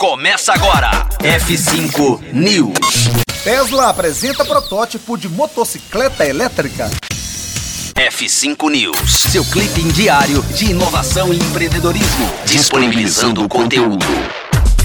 começa agora. F5 News. Tesla apresenta protótipo de motocicleta elétrica. F5 News, seu clipe diário de inovação e empreendedorismo, disponibilizando o conteúdo.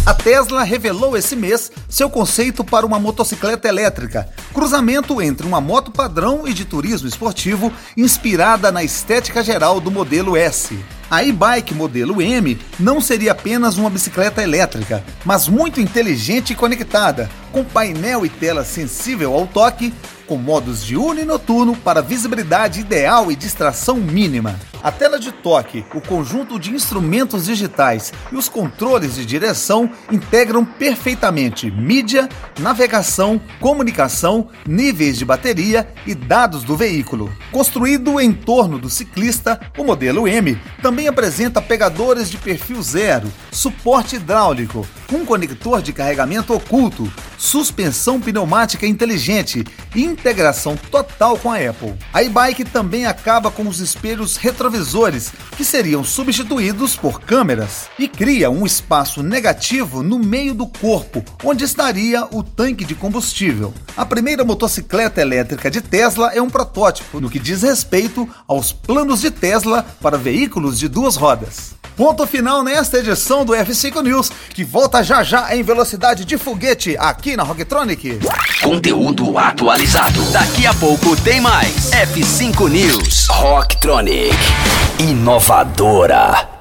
A Tesla revelou esse mês seu conceito para uma motocicleta elétrica, cruzamento entre uma moto padrão e de turismo esportivo, inspirada na estética geral do modelo S. A e-bike modelo M não seria apenas uma bicicleta elétrica, mas muito inteligente e conectada, com painel e tela sensível ao toque, com modos diurno e noturno para visibilidade ideal e distração mínima. A tela de toque, o conjunto de instrumentos digitais e os controles de direção integram perfeitamente mídia, navegação, comunicação, níveis de bateria e dados do veículo. Construído em torno do ciclista, o modelo M também apresenta pegadores de perfil zero, suporte hidráulico, um conector de carregamento oculto, suspensão pneumática inteligente e integração total com a Apple. A e-bike também acaba com os espelhos retrovisores, que seriam substituídos por câmeras, e cria um espaço negativo no meio do corpo, onde estaria o tanque de combustível. A primeira motocicleta elétrica de Tesla é um protótipo no que diz respeito aos planos de Tesla para veículos de duas rodas. Ponto final nesta edição do F5 News, que volta já já em velocidade de foguete aqui na Rocktronic. Conteúdo atualizado. Daqui a pouco tem mais. F5 News. Rocktronic. Inovadora.